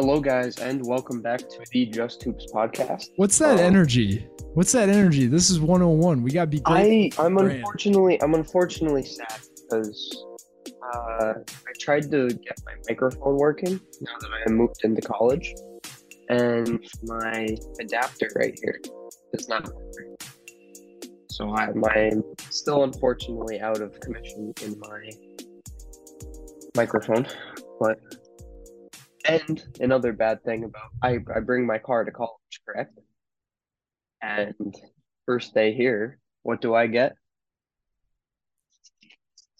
Hello, guys, and welcome back to the Just Hoops Podcast. What's that energy? What's that energy? This is 101. We got to be great. I'm unfortunately sad because I tried to get my microphone working now that I moved into college, and my adapter right here is not working. So I'm still unfortunately out of commission in my microphone, but. And another bad thing about I bring my car to college, correct? And first day here, what do I get?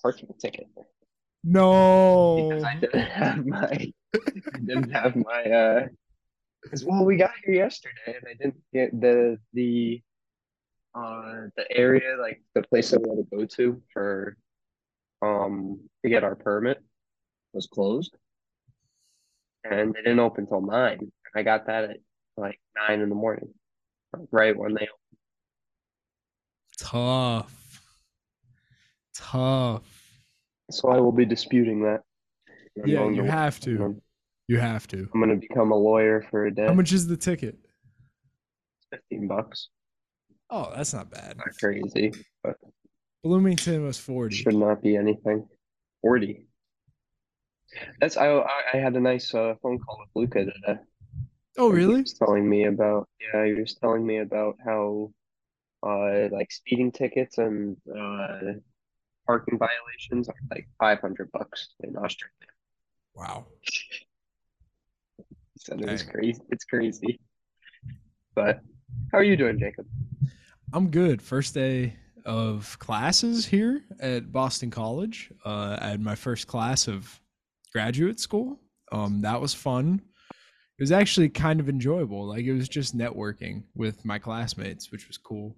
Parking ticket. No, because I didn't have my because we got here yesterday and I didn't get the area, like the place I wanted to go to for to get our permit was closed. And they didn't open till 9. I got that at like 9 in the morning, right when they opened. Tough. So I will be disputing that. Yeah, you have to. I'm going to become a lawyer for a day. How much is the ticket? $15. Oh, that's not bad. Not crazy, but Bloomington was 40. Should not be anything. 40. That's I had a nice phone call with Luca today. Oh, really? He was telling me about how like speeding tickets and parking violations are like $500 in Australia. Wow. He said it was crazy. It's crazy. But how are you doing, Jacob? I'm good. First day of classes here at Boston College. I had my first class of graduate school. That was fun. It was actually kind of enjoyable. Like, it was just networking with my classmates, which was cool.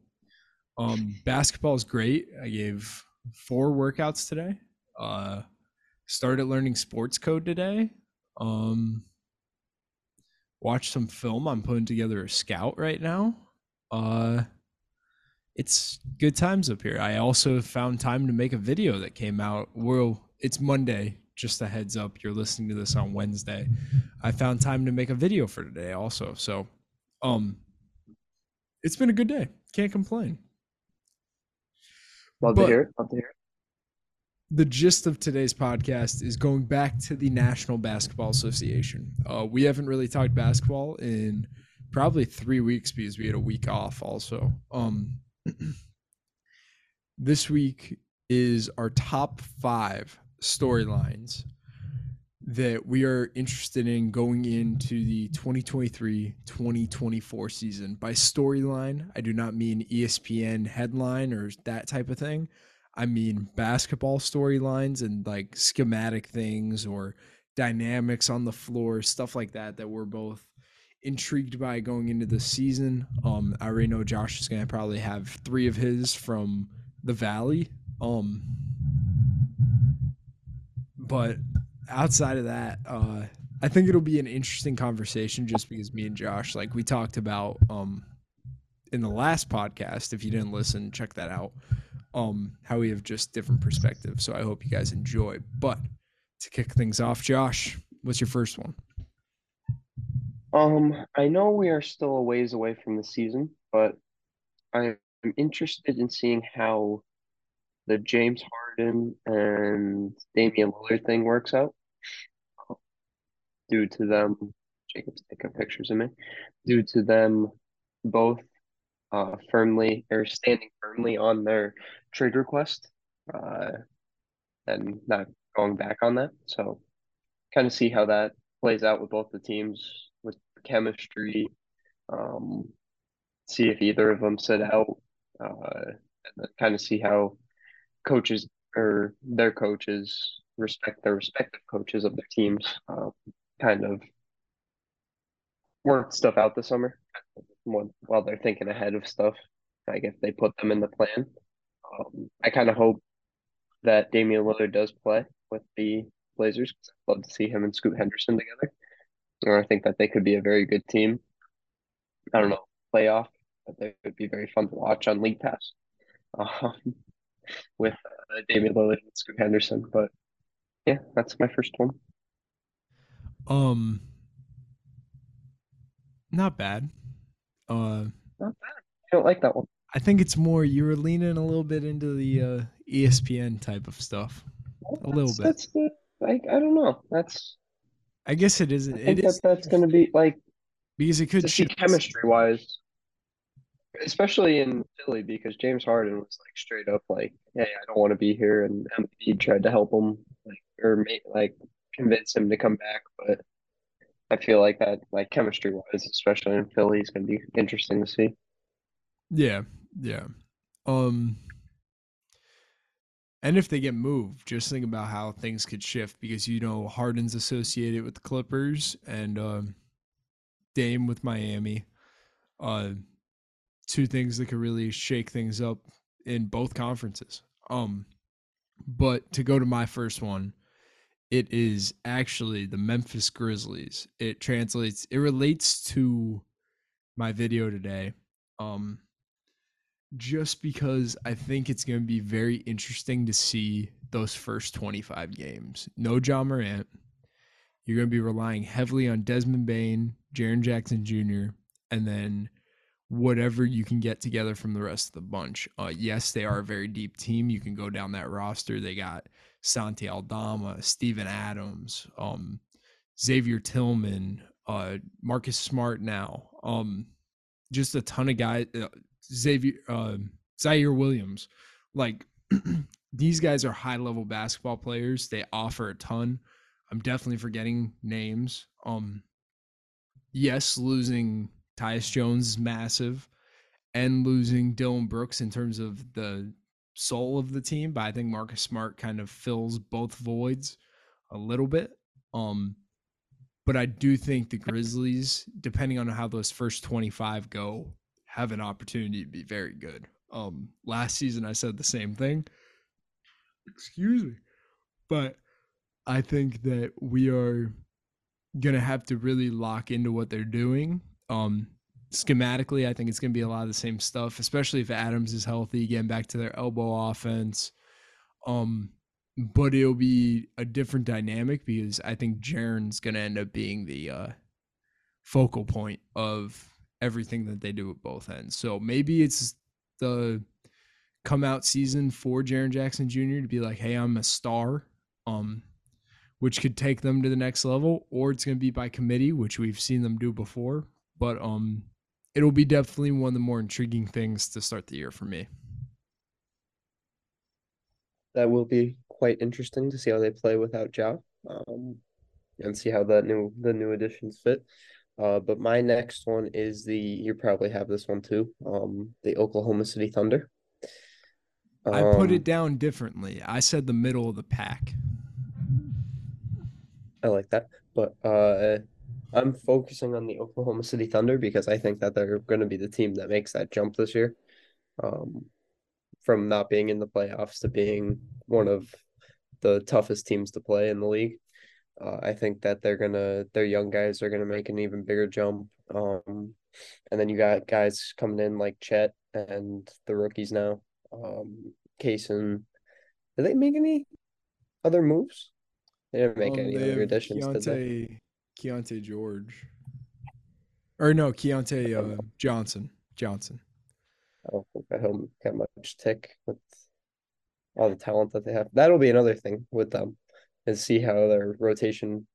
Basketball is great. I gave 4 workouts today. Started learning sports code today. Watched some film. I'm putting together a scout right now. It's good times up here. I also found time to make a video that came out. Well, it's Monday. Just a heads up, you're listening to this on Wednesday. I found time to make a video for today also. So it's been a good day. Can't complain. Love to hear it. The gist of today's podcast is going back to the National Basketball Association. We haven't really talked basketball in probably 3 weeks because we had a week off also. This week is our top 5 storylines that we are interested in going into the 2023-2024 season. By storyline, I do not mean ESPN headline or that type of thing. I mean basketball storylines and like schematic things or dynamics on the floor, stuff like that, that we're both intrigued by going into the season. I already know Josh is going to probably have 3 of his from the Valley. But outside of that, I think it'll be an interesting conversation just because me and Josh, like we talked about in the last podcast, if you didn't listen, check that out, how we have just different perspectives. So I hope you guys enjoy. But to kick things off, Josh, what's your first one? I know we are still a ways away from the season, but I'm interested in seeing how the James Harden and Damian Lillard thing works out due to them. Jacob's taking pictures of me. Due to them both standing firmly on their trade request and not going back on that. So kind of see how that plays out with both the teams, with chemistry, see if either of them sit out, and kind of see how coaches or their coaches respect their respective coaches of their teams, kind of work stuff out this summer while they're thinking ahead of stuff, like if they put them in the plan. I kind of hope that Damian Lillard does play with the Blazers because I'd love to see him and Scoot Henderson together. And I think that they could be a very good team. I don't know, playoff, but they would be very fun to watch on League Pass. With Damian Lillard and Scoot Henderson. But yeah, that's my first one. Not bad. Not bad. I don't like that one. I think it's more you were leaning a little bit into the ESPN type of stuff. A little bit. That's good. Like, I don't know. That's. I guess it isn't. That's going to be like. Because it could shift chemistry-wise. Especially in Philly, because James Harden was like straight up like, "Hey, I don't want to be here," and he tried to help him, like, or convince him to come back. But I feel like that, like chemistry-wise, especially in Philly, is going to be interesting to see. Yeah. And if they get moved, just think about how things could shift because you know Harden's associated with the Clippers and Dame with Miami. Two things that could really shake things up in both conferences. But to go to my first one, it is actually the Memphis Grizzlies. It relates to my video today. Just because I think it's going to be very interesting to see those first 25 games. No Ja Morant. You're going to be relying heavily on Desmond Bain, Jaron Jackson Jr., and then whatever you can get together from the rest of the bunch. Yes, they are a very deep team. You can go down that roster. They got Santi Aldama, Steven Adams, Xavier Tillman, Marcus Smart now. Just a ton of guys. Zaire Williams. Like, these guys are high-level basketball players. They offer a ton. I'm definitely forgetting names. Yes, losing Tyus Jones is massive, and losing Dillon Brooks in terms of the soul of the team, but I think Marcus Smart kind of fills both voids a little bit. But I do think the Grizzlies, depending on how those first 25 go, have an opportunity to be very good. Last season I said the same thing. Excuse me. But I think that we are going to have to really lock into what they're doing. Schematically, I think it's going to be a lot of the same stuff, especially if Adams is healthy, getting back to their elbow offense. But it'll be a different dynamic because I think Jaron's going to end up being the focal point of everything that they do at both ends. So maybe it's the come out season for Jaron Jackson Jr. to be like, "Hey, I'm a star," which could take them to the next level, or it's going to be by committee, which we've seen them do before. But it'll be definitely one of the more intriguing things to start the year for me. That will be quite interesting to see how they play without Ja, and see how the new additions fit. But my next one is you probably have this one too, the Oklahoma City Thunder. I put it down differently. I said the middle of the pack. I like that, but I'm focusing on the Oklahoma City Thunder because I think that they're going to be the team that makes that jump this year, from not being in the playoffs to being one of the toughest teams to play in the league. I think that their young guys are going to make an even bigger jump. And then you got guys coming in like Chet and the rookies now. Kaysen, did they make any other moves? They didn't make any other additions, did they? Keontae George. Or no, Keontae Johnson. I don't think that he'll get much tick with all the talent that they have. That'll be another thing with them, is see how their rotation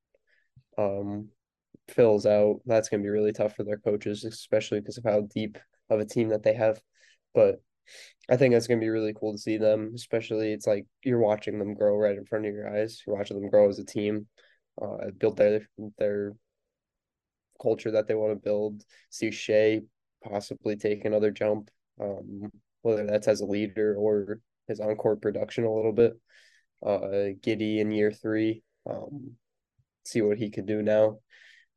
fills out. That's going to be really tough for their coaches, especially because of how deep of a team that they have. But I think that's going to be really cool to see them, especially it's like you're watching them grow right in front of your eyes. You're watching them grow as a team, build their culture that they want to build, see Shea possibly take another jump, whether that's as a leader or his on-court production a little bit. Giddey in year 3, see what he could do now.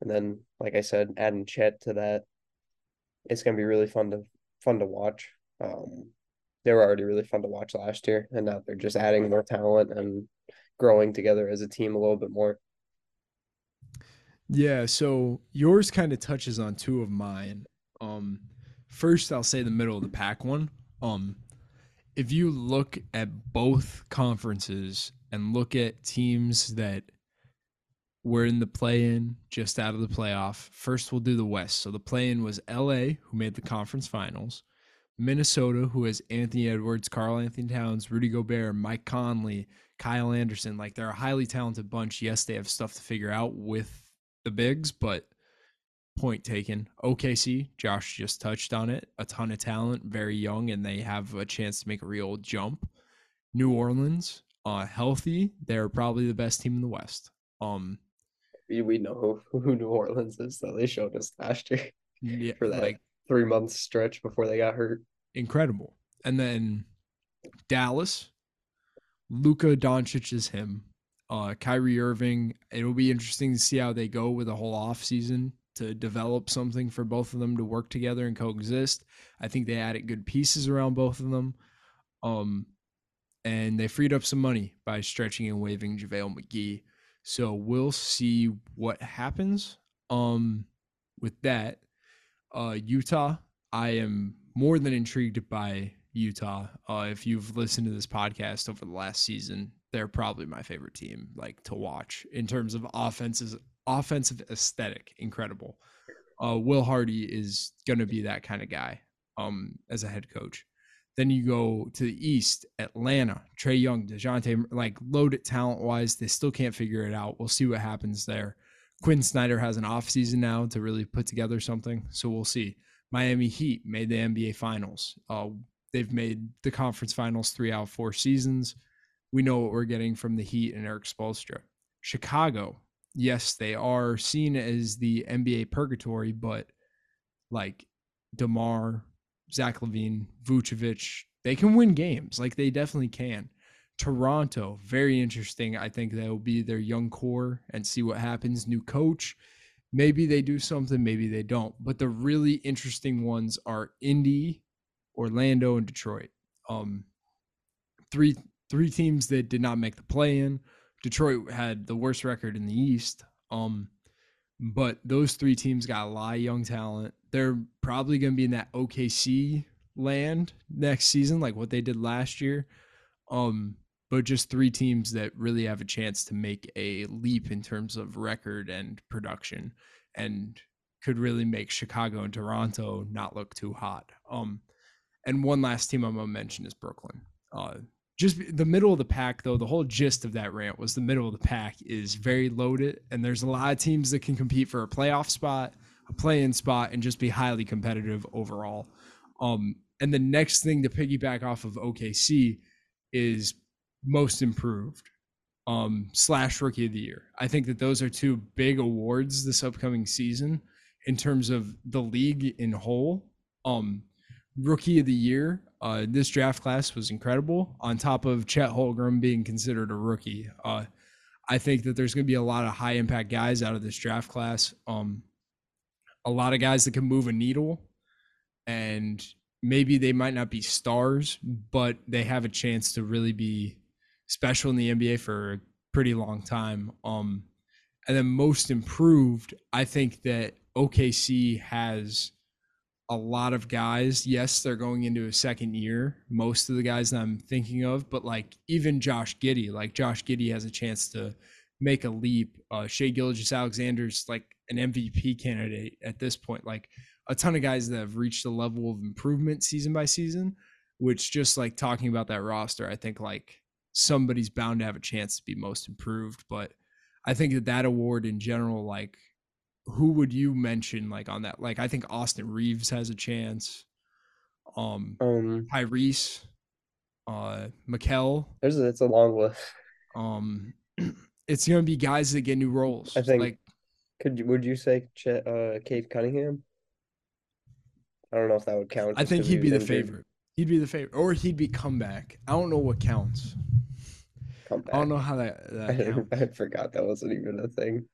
And then, like I said, adding Chet to that, it's going to be really fun to watch. They were already really fun to watch last year, and now they're just adding more talent and growing together as a team a little bit more. Yeah, so yours kind of touches on two of mine. First, I'll say the middle of the pack one. If you look at both conferences and look at teams that We're in the play-in, just out of the playoff. First, we'll do the West. So the play-in was LA, who made the conference finals, Minnesota, who has Anthony Edwards, Karl Anthony Towns, Rudy Gobert, Mike Conley, Kyle Anderson. Like, they're a highly talented bunch. Yes, they have stuff to figure out with the bigs, but point taken. OKC, Josh just touched on it. A ton of talent, very young, and they have a chance to make a real jump. New Orleans, healthy. They're probably the best team in the West. We know who New Orleans is, so they showed us last year for that 3 month stretch before they got hurt. Incredible. And then Dallas, Luka Doncic is him. Kyrie Irving, it'll be interesting to see how they go with the whole offseason to develop something for both of them to work together and coexist. I think they added good pieces around both of them. And they freed up some money by stretching and waiving JaVale McGee. So we'll see what happens with that. Utah, I am more than intrigued by Utah. If you've listened to this podcast over the last season, they're probably my favorite team to watch in terms of offensive aesthetic. Incredible. Will Hardy is going to be that kind of guy as a head coach. Then you go to the East, Atlanta, Trae Young, DeJounte, loaded talent-wise. They still can't figure it out. We'll see what happens there. Quinn Snyder has an offseason now to really put together something, so we'll see. Miami Heat made the NBA Finals. They've made the conference finals 3 out of 4 seasons. We know what we're getting from the Heat and Eric Spoelstra. Chicago, yes, they are seen as the NBA purgatory, but DeMar, Zach LaVine, Vucevic, they can win games. They definitely can. Toronto, very interesting. I think that will be their young core and see what happens. New coach. Maybe they do something, maybe they don't. But the really interesting ones are Indy, Orlando, and Detroit. Three teams that did not make the play-in. Detroit had the worst record in the East. But those three teams got a lot of young talent. They're probably going to be in that OKC land next season, like what they did last year. But just three teams that really have a chance to make a leap in terms of record and production and could really make Chicago and Toronto not look too hot. And one last team I'm going to mention is Brooklyn. Just the middle of the pack, though, the whole gist of that rant was the middle of the pack is very loaded, and there's a lot of teams that can compete for a playoff spot, a play-in spot, and just be highly competitive overall. And the next thing to piggyback off of OKC is most improved / rookie of the year. I think that those are two big awards this upcoming season in terms of the league in whole. Rookie of the year. This draft class was incredible, on top of Chet Holmgren being considered a rookie. I think that there's going to be a lot of high-impact guys out of this draft class, a lot of guys that can move a needle, and maybe they might not be stars, but they have a chance to really be special in the NBA for a pretty long time. And then most improved, I think that OKC has a lot of guys. Yes, they're going into a second year, most of the guys that I'm thinking of, but even Josh Giddey, Josh Giddey has a chance to make a leap. Shea Gilgeous-Alexander's an MVP candidate at this point, a ton of guys that have reached a level of improvement season by season, which just talking about that roster, I think somebody's bound to have a chance to be most improved. But I think that award in general, who would you mention on that? I think Austin Reeves has a chance. Tyrese, Mikal. It's a long list. It's gonna be guys that get new roles. I think. Would you say Cade Cunningham? I don't know if that would count. I think he'd be the favorite. He'd be the favorite, or he'd be comeback. I don't know what counts. Comeback. I don't know how that I forgot that wasn't even a thing.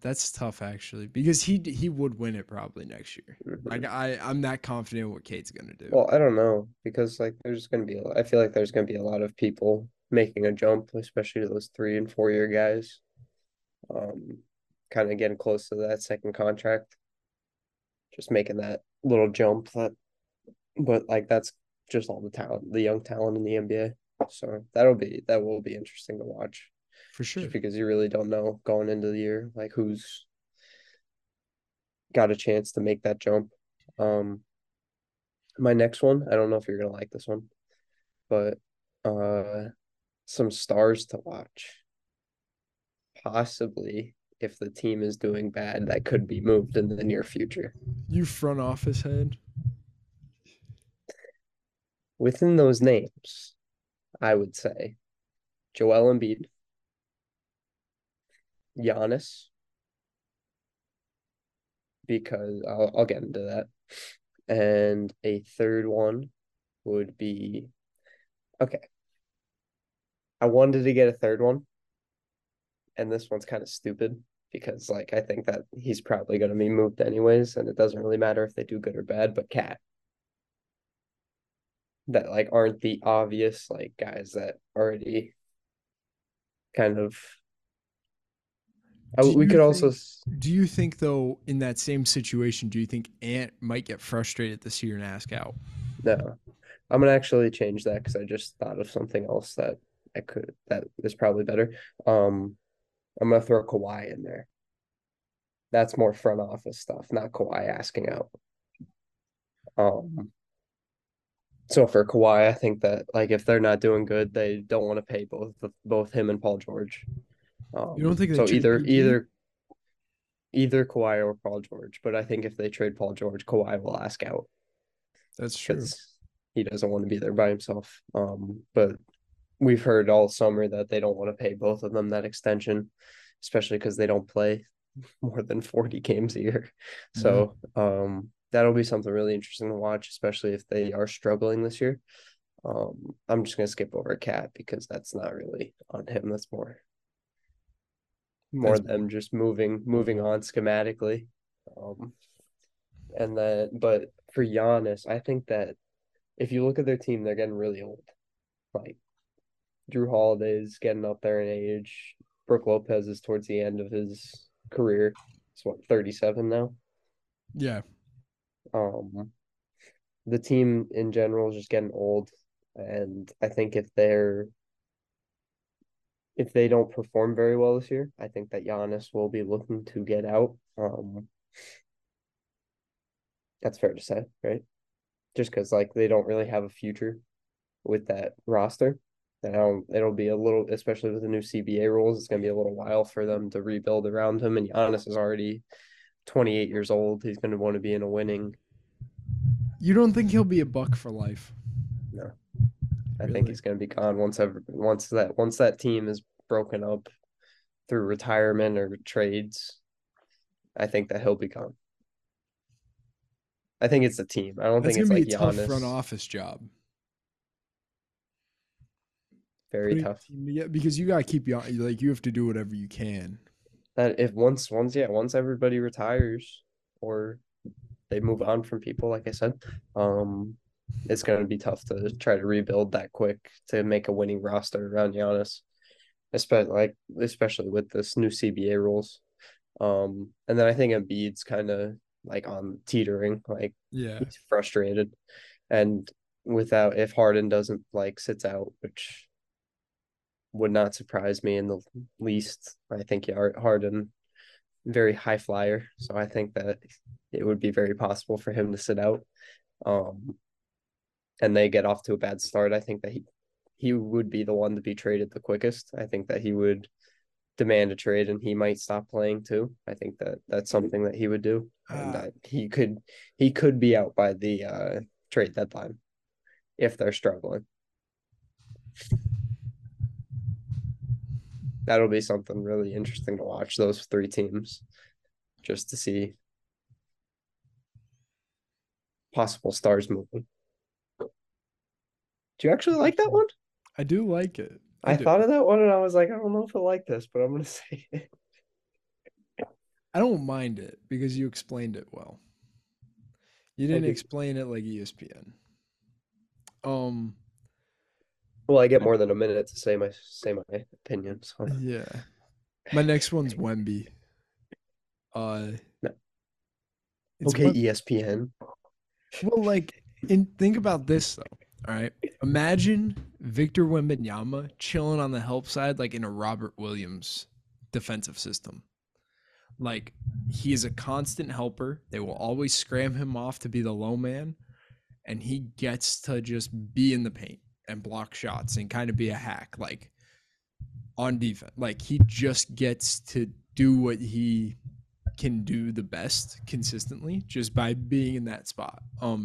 That's tough actually, because he would win it probably next year. Mm-hmm. I'm not confident what Cade's gonna do. Well, I don't know, because I feel like there's gonna be a lot of people making a jump, especially those 3 and 4 year guys, kind of getting close to that second contract, just making that little jump. That's just all the talent, the young talent in the NBA. So that will be interesting to watch. For sure. Just because you really don't know going into the year, like, who's got a chance to make that jump. My next one, I don't know if you're going to like this one, but some stars to watch. Possibly, if the team is doing bad, that could be moved in the near future. You front office head. Within those names, I would say Joel Embiid, Giannis, because I'll get into that. And a third one would be, okay, I wanted to get a third one, and this one's kind of stupid because, like, I think that he's probably going to be moved anyways, and it doesn't really matter if they do good or bad, but Cat. That, like, aren't the obvious, like, guys that already kind of... Do you think, though, in that same situation, do you think Ant might get frustrated this year and ask out? No. I'm going to actually change that because I just thought of something else that is probably better. I'm going to throw Kawhi in there. That's more front office stuff, not Kawhi asking out. So for Kawhi, I think that, like, if they're not doing good, they don't want to pay both him and Paul George. You don't think so? Either Kawhi or Paul George. But I think if they trade Paul George, Kawhi will ask out. That's true. He doesn't want to be there by himself. But we've heard all summer that they don't want to pay both of them that extension, especially because they don't play more than 40 games a year. So that'll be something really interesting to watch, especially if they are struggling this year. I'm just going to skip over Cat because that's not really on him. That's more them just moving on schematically. But for Giannis, I think that if you look at their team, they're getting really old. Like, Drew Holiday's getting up there in age. Brook Lopez is towards the end of his career. He's, 37 now? Yeah. The team in general is just getting old. And I think if they don't perform very well this year, I think that Giannis will be looking to get out. That's fair to say, right? Just because, like, they don't really have a future with that roster. It'll be a little, especially with the new CBA rules, it's going to be a little while for them to rebuild around him. And Giannis is already 28 years old. He's going to want to be in a winning. You don't think he'll be a Buck for life? No. I think he's going to be gone once that team is broken up through retirement or trades. I think that he'll be gone. I think it's the team. I don't think it's like Giannis. That's going to be a tough front office job. Very tough. Yeah, because you got to keep you have to do whatever you can. That if once everybody retires or they move on from people, like I said, it's going to be tough to try to rebuild that quick to make a winning roster around Giannis, especially with this new CBA rules. And then I think Embiid's kind of like on teetering, like, yeah, he's frustrated, and if Harden doesn't, like, sits out, which would not surprise me in the least. I think Harden, very high flyer, so I think that it would be very possible for him to sit out. And they get off to a bad start, I think that he would be the one to be traded the quickest. I think that he would demand a trade, and he might stop playing too. I think that that's something that he would do, and that he could be out by the trade deadline if they're struggling. That'll be something really interesting to watch, those three teams, just to see possible stars moving. Do you actually like that one? I do like it. I thought of that one, and I was like, I don't know if I like this, but I'm going to say it. I don't mind it because you explained it well. You didn't explain it like ESPN. Well, I get more than a minute to say my opinion. So. Yeah. My next one's Wemby. No. Okay, ESPN. Well, think about this, though. All right. Imagine Victor Wembanyama chilling on the help side, like in a Robert Williams defensive system. Like, he is a constant helper. They will always scram him off to be the low man, and he gets to just be in the paint and block shots and kind of be a hack, like, on defense. Like, he just gets to do what he can do the best consistently just by being in that spot. And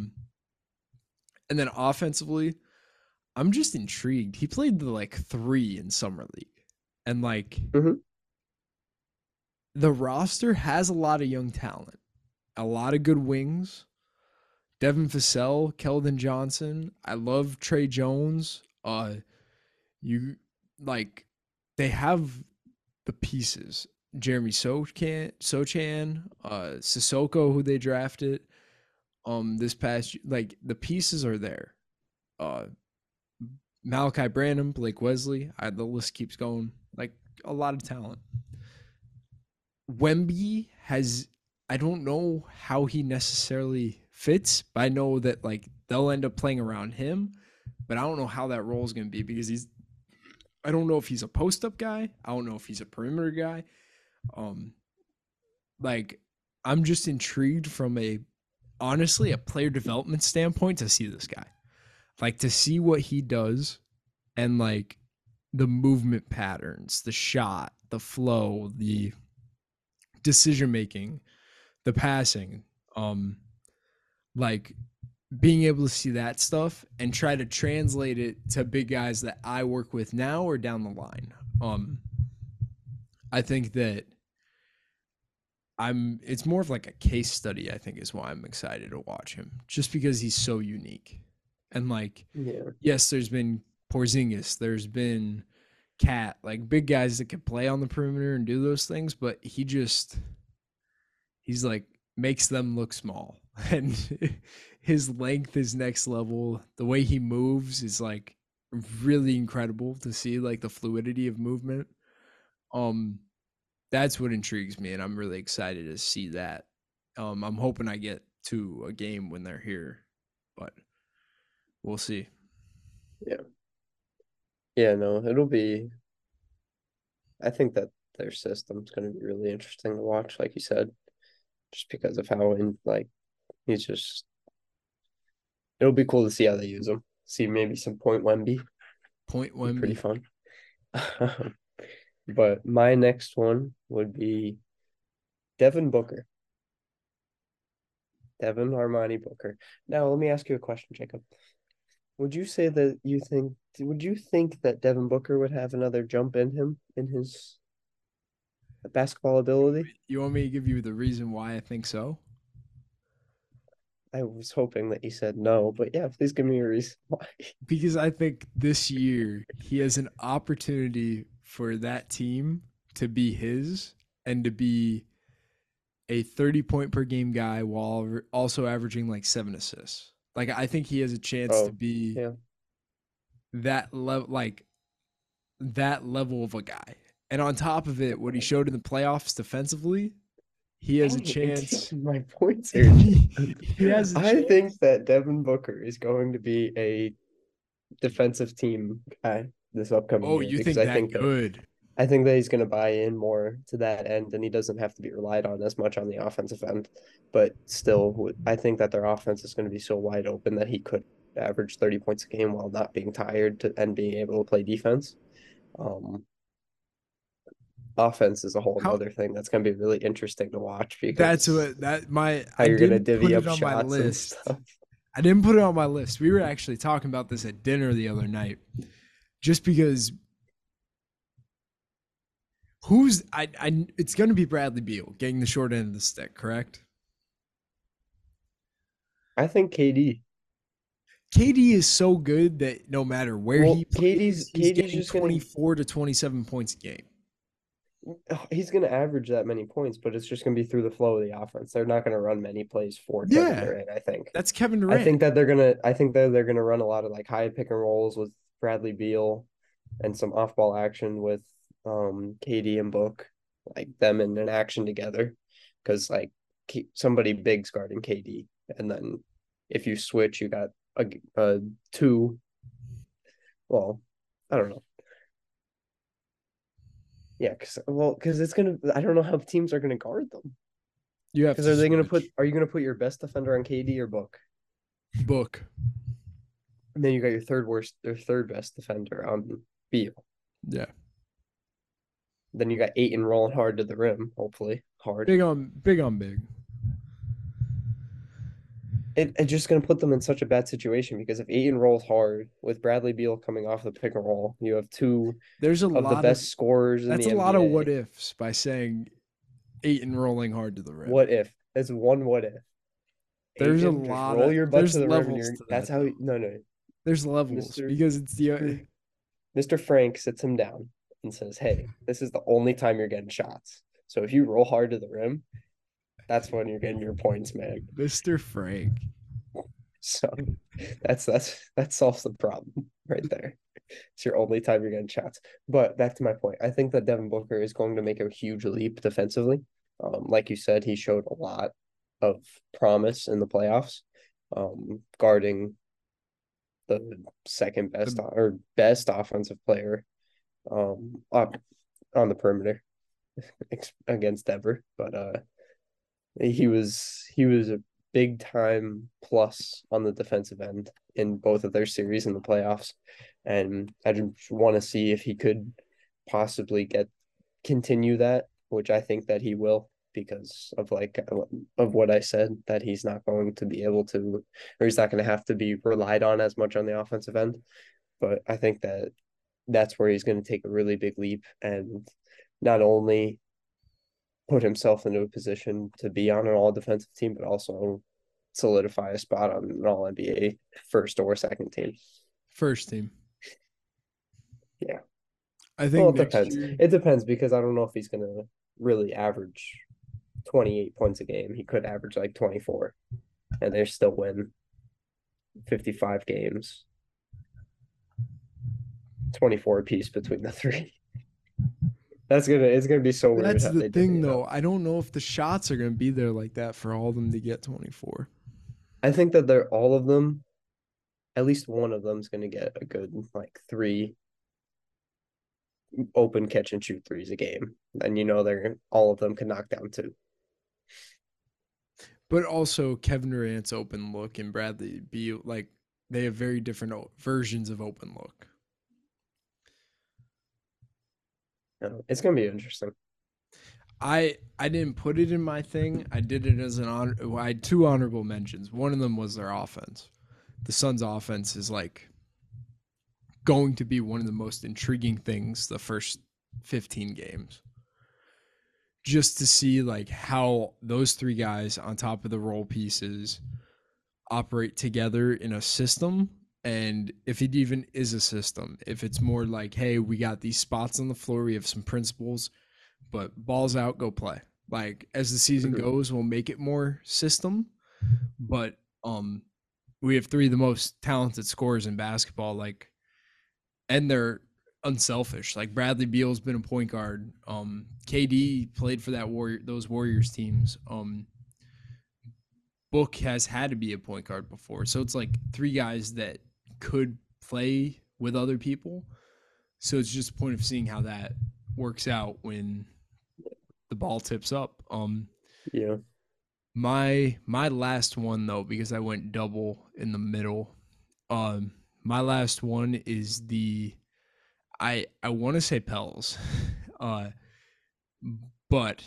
then offensively, I'm just intrigued. He played the, like, three in Summer League. And, like, the roster has a lot of young talent, a lot of good wings. Devin Vassell, Keldon Johnson. I love Trey Jones. They have the pieces. Jeremy Sochan, Sissoko, who they drafted this past year. Like, the pieces are there. Malachi Branham, Blake Wesley. The list keeps going. Like, a lot of talent. Wemby has, I don't know how he necessarily fits, but I know that, like, they'll end up playing around him, but I don't know how that role is going to be, because I don't know if he's a post-up guy. I don't know if he's a perimeter guy. I'm just intrigued from honestly, a player development standpoint to see this guy. Like, to see what he does and, like, the movement patterns, the shot, the flow, the decision-making, the passing, being able to see that stuff and try to translate it to big guys that I work with now or down the line. I think that it's more of like a case study, I think, is why I'm excited to watch him, just because he's so unique. And Yes, there's been Porzingis, there's been Cat, like big guys that can play on the perimeter and do those things, but he's like makes them look small. And his length is next level. The way he moves is like really incredible to see, like the fluidity of movement. That's what intrigues me, and I'm really excited to see that. I'm hoping I get to a game when they're here, but we'll see. Yeah, no, it'll be. I think that their system's going to be really interesting to watch, like you said, just because of how it'll be cool to see how they use him. See maybe some point Wemby. Pretty fun. But my next one would be Devin Armani Booker. Now, let me ask you a question, Jacob. Would you think that Devin Booker would have another jump in him in his basketball ability? You want me to give you the reason why I think so? I was hoping that you said no, but yeah, please give me a reason why. Because I think this year he has an opportunity for that team to be his and to be a 30-point per game guy while also averaging like 7 assists. Like, I think he has a chance to be that level of a guy. And on top of it, what he showed in the playoffs defensively, he has a chance. My points here. I think that Devin Booker is going to be a defensive team guy this upcoming year. Oh, you think that's good? I think that he's going to buy in more to that end, and he doesn't have to be relied on as much on the offensive end. But still, I think that their offense is going to be so wide open that he could average 30 points a game while not being tired and being able to play defense. Offense is a whole other thing that's going to be really interesting to watch. Because you're going to divvy up shots my list. And stuff. I didn't put it on my list. We were actually talking about this at dinner the other night, just because it's going to be Bradley Beal getting the short end of the stick, correct? I think KD. KD is so good that no matter where he plays, he's getting 24 to 27 points a game. He's going to average that many points, but it's just going to be through the flow of the offense. They're not going to run many plays for Kevin Durant. I think that's Kevin Durant. I think that they're going to run a lot of like high pick and rolls with Bradley Beal, and some off ball action with KD and Book, like them in an action together, because like somebody big's guarding KD, and then if you switch, you got a two Well, I don't know. Yeah, because it's gonna. I don't know how teams are gonna guard them. You have because are switch. They gonna put? Are you gonna put your best defender on KD or Book? Book. And then you got your third best defender on Beal. Yeah. Then you got Ayton rolling hard to the rim. Hopefully, hard. Big on big. It's just going to put them in such a bad situation because if Ayton rolls hard with Bradley Beal coming off the pick and roll, you have two of the best scorers in the NBA. That's a lot of what ifs by saying Ayton rolling hard to the rim. What if? That's one what if. There's Ayton, a lot. Roll your butt to the rim. That's how. No. There's levels because it's the Mr. Frank sits him down and says, "Hey, this is the only time you're getting shots. So if you roll hard to the rim." That's when you're getting your points, man. Mr. Frank. So that solves the problem right there. It's your only time you're getting shots. But back to my point. I think that Devin Booker is going to make a huge leap defensively. Like you said, he showed a lot of promise in the playoffs, guarding the second best or best offensive player up on the perimeter against Denver. But He was a big time plus on the defensive end in both of their series in the playoffs, and I just want to see if he could possibly continue that, which I think that he will because of what I said that he's not going to be able to, or he's not going to have to be relied on as much on the offensive end. But I think that that's where he's going to take a really big leap and not only put himself into a position to be on an all-defensive team, but also solidify a spot on an all-NBA first or second team. First team. Yeah. I think it depends. It depends because I don't know if he's going to really average 28 points a game. He could average 24, and they still win 55 games. 24 apiece between the three. It's gonna be so weird. That's the thing, though. I don't know if the shots are gonna be there like that for all of them to get 24. I think that they're all of them. At least one of them's gonna get a good three open catch and shoot threes a game, and they're all of them can knock down two. But also Kevin Durant's open look and Bradley Beal, they have very different versions of open look. It's going to be interesting. I didn't put it in my thing. I did it as an honor. I had two honorable mentions. One of them was their offense. The Suns' offense is going to be one of the most intriguing things the first 15 games. Just to see how those three guys on top of the role pieces operate together in a system. And if it even is a system, if it's more hey, we got these spots on the floor, we have some principles, but balls out, go play. As the season goes, we'll make it more system. But we have three of the most talented scorers in basketball, and they're unselfish. Bradley Beal's been a point guard. KD played for those Warriors teams. Book has had to be a point guard before. So it's three guys that could play with other people. So it's just a point of seeing how that works out when the ball tips up. Yeah. My last one though, because I went double in the middle. My last one is I want to say Pels, but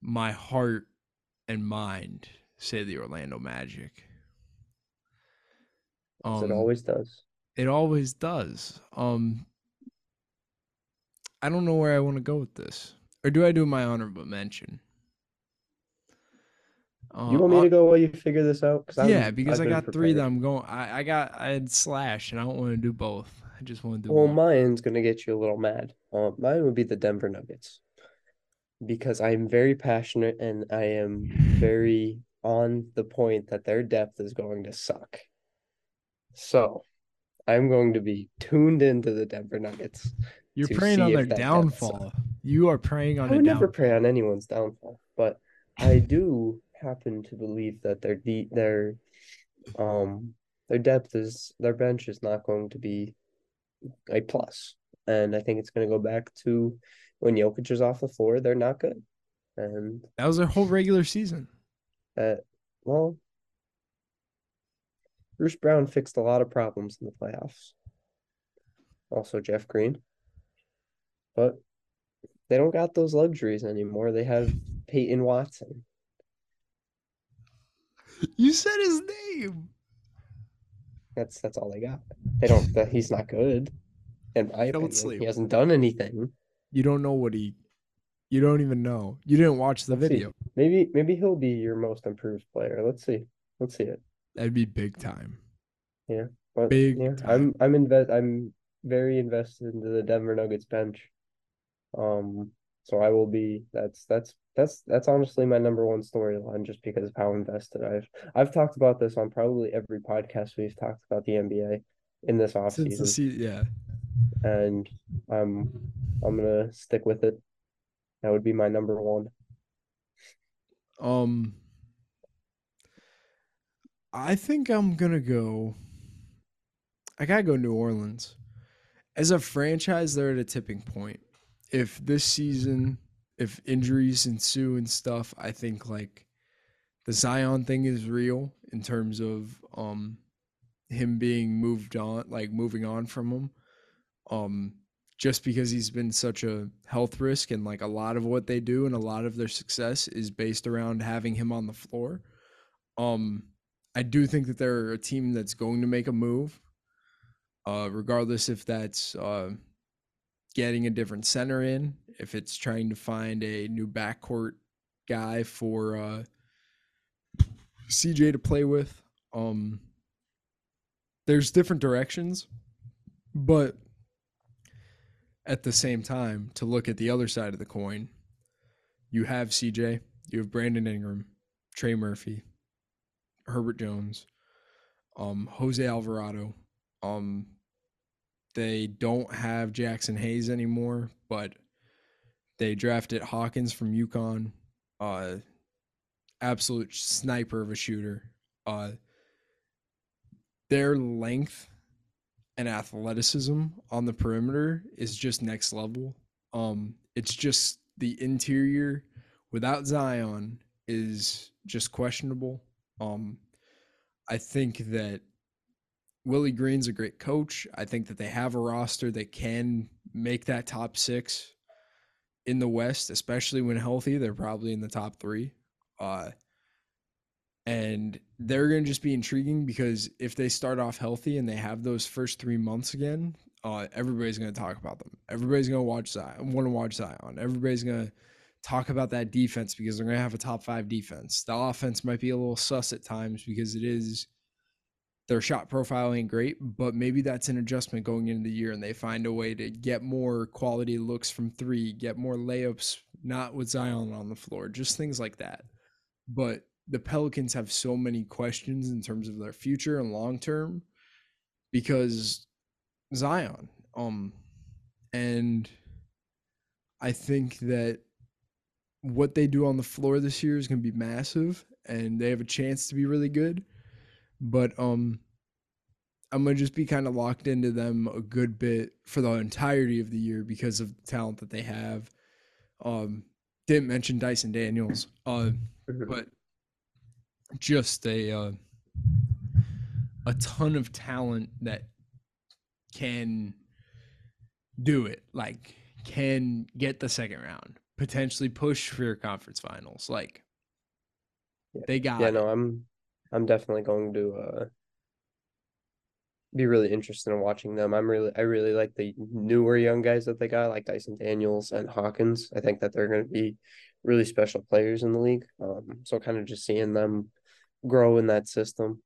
my heart and mind say the Orlando Magic. It always does. It always does. I don't know where I want to go with this. Or do I do my honorable mention? You want me to go while you figure this out? Because I got three that I'm going. I had slash, and I don't want to do both. I just want to do one. Mine's going to get you a little mad. Mine would be the Denver Nuggets. Because I am very passionate and I am very on the point that their depth is going to suck. So I'm going to be tuned into the Denver Nuggets. You're preying on their downfall. You are preying on their downfall. I would never prey on anyone's downfall, but I do happen to believe that their their bench is not going to be a plus. And I think it's going to go back to when Jokic is off the floor, they're not good. And that was their whole regular season. Well, Bruce Brown fixed a lot of problems in the playoffs. Also Jeff Green. But they don't got those luxuries anymore. They have Peyton Watson. You said his name. That's all they got. They don't. He's not good. And I don't sleep. He hasn't done anything. You don't know what he. You don't even know. You didn't watch the video. See, maybe he'll be your most improved player. Let's see it. That'd be big time. Yeah. But, big. Yeah, time. I'm very invested into the Denver Nuggets bench. So I will be. That's honestly my number one storyline, just because of how invested I've talked about this on probably every podcast we've talked about the NBA in this offseason. Yeah. And I'm gonna stick with it. That would be my number one. I think I'm gonna go. I gotta go New Orleans. As a franchise, they're at a tipping point. If this season, if injuries ensue and stuff, I think like the Zion thing is real in terms of him being moving on from him. Just because he's been such a health risk, and like a lot of what they do and a lot of their success is based around having him on the floor. I do think that they're a team that's going to make a move, regardless if that's getting a different center in, if it's trying to find a new backcourt guy for CJ to play with. There's different directions, but at the same time, to look at the other side of the coin, you have CJ, you have Brandon Ingram, Trey Murphy, Herbert Jones, Jose Alvarado. They don't have Jackson Hayes anymore, but they drafted Hawkins from UConn, absolute sniper of a shooter. Their length and athleticism on the perimeter is just next level. It's just the interior without Zion is just questionable. I think that Willie Green's a great coach. I think that they have a roster that can make that top six in the West, especially when healthy. They're probably in the top three. And they're going to just be intriguing, because if they start off healthy and they have those first 3 months again, everybody's going to talk about them. Everybody's going to want to watch Zion. Everybody's going to talk about that defense, because they're going to have a top five defense. The offense might be a little sus at times, because it is their shot profile ain't great, but maybe that's an adjustment going into the year, and they find a way to get more quality looks from three, get more layups, not with Zion on the floor, just things like that. But the Pelicans have so many questions in terms of their future and long-term, because Zion. And I think that what they do on the floor this year is going to be massive, and they have a chance to be really good. But I'm going to just be kind of locked into them a good bit for the entirety of the year because of the talent that they have. Didn't mention Dyson Daniels, but just a ton of talent that can do it, like can get the second round, potentially push for your conference finals. Like they got. Yeah, no, I'm definitely going to be really interested in watching them. I really like the newer young guys that they got, like Dyson Daniels and Hawkins. I think that they're going to be really special players in the league. So kind of just seeing them grow in that system,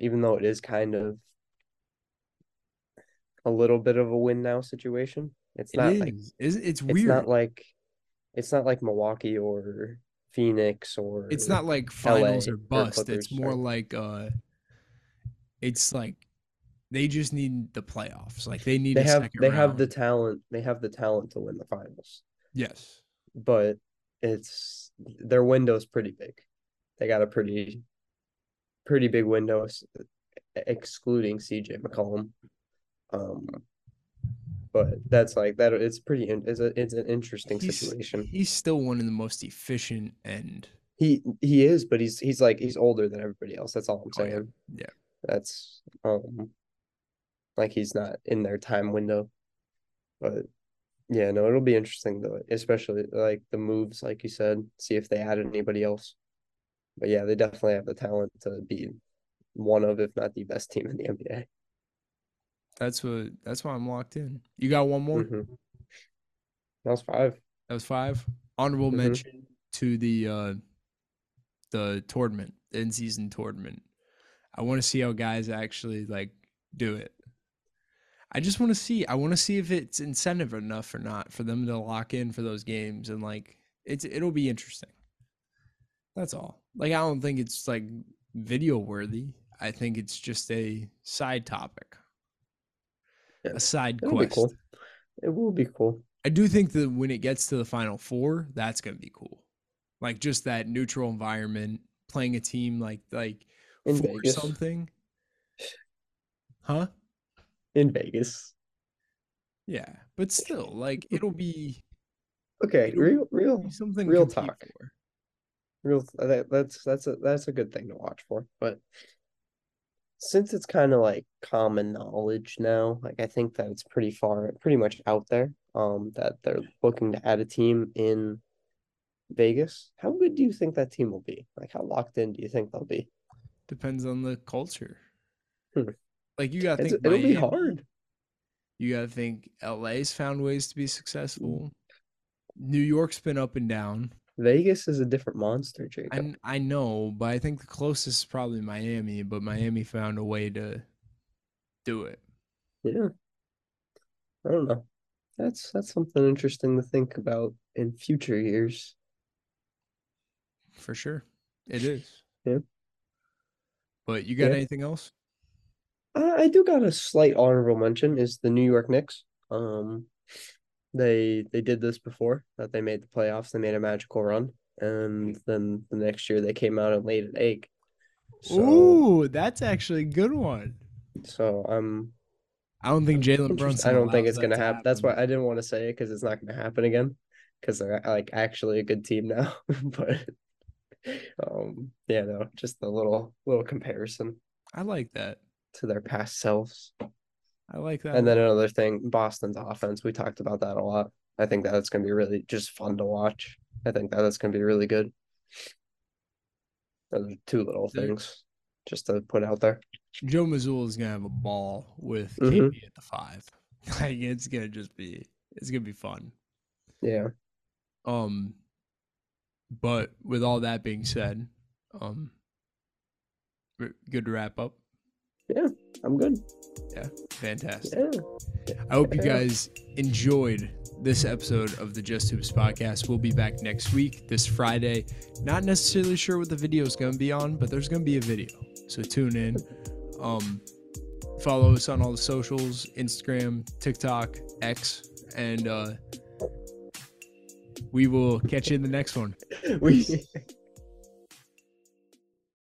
even though it is kind of a little bit of a win now situation. It's not like Milwaukee or Phoenix, or it's not like finals LA or bust. Or Clippers, it's more like it's like they just need the playoffs. Like they have the talent. They have the talent to win the finals. Yes, but it's their window's pretty big. They got a pretty big window. excluding CJ McCollum. But that's like that. It's pretty. It's an interesting situation. He's still one of the most efficient, and he is, but he's older than everybody else. That's all I'm saying. Yeah, that's like he's not in their time window. But yeah, no, it'll be interesting though, especially like the moves, like you said, see if they add anybody else. But yeah, they definitely have the talent to be one of, if not the best team in the NBA. That's why I'm locked in. You got one more? Mm-hmm. That was five. That was five. Honorable mention to the tournament, the in-season tournament. I want to see how guys actually like do it. I just want to see. I want to see if it's incentive enough or not for them to lock in for those games, and like it'll be interesting. That's all. Like I don't think it's like video worthy. I think it's just a side topic. A side quest. Cool. It will be cool. I do think that when it gets to the Final Four, that's going to be cool. Like just that neutral environment, playing a team like in for Vegas. Something. Huh? In Vegas. Yeah, but still, like it'll be okay. Real talk. For. That's a good thing to watch for, but. Since it's kind of like common knowledge now, like I think that it's pretty much out there that they're looking to add a team in Vegas. How good do you think that team will be? Like how locked in do you think they'll be? Depends on the culture. Like you got to think it'll be hard. You got to think LA's found ways to be successful. New York's been up and down. Vegas is a different monster, Jacob. I know, but I think the closest is probably Miami, but Miami found a way to do it. Yeah. I don't know. That's something interesting to think about in future years. For sure. It is. Yeah. But you got anything else? I do got a slight honorable mention is the New York Knicks. They did this before, that they made the playoffs. They made a magical run, and then the next year they came out and laid an egg. So, ooh, that's actually a good one. So I don't think Jalen Brunson. I don't think it's gonna happen. That's why I didn't want to say it because it's not gonna happen again. Because they're like actually a good team now. But yeah, no, just a little comparison. I like that to their past selves. I like that. And then another thing, Boston's offense. We talked about that a lot. I think that's going to be really just fun to watch. I think that's going to be really good. Those are two little things just to put out there. Joe Mazzulla is going to have a ball with KP at the five. Like it's going to be fun. Yeah. But with all that being said, good to wrap up. Yeah, I'm good. Yeah, fantastic. Yeah. I hope you guys enjoyed this episode of the Just Hoops podcast. We'll be back next week, this Friday. Not necessarily sure what the video is going to be on, but there's going to be a video. So tune in. Follow us on all the socials, Instagram, TikTok, X, and we will catch you in the next one.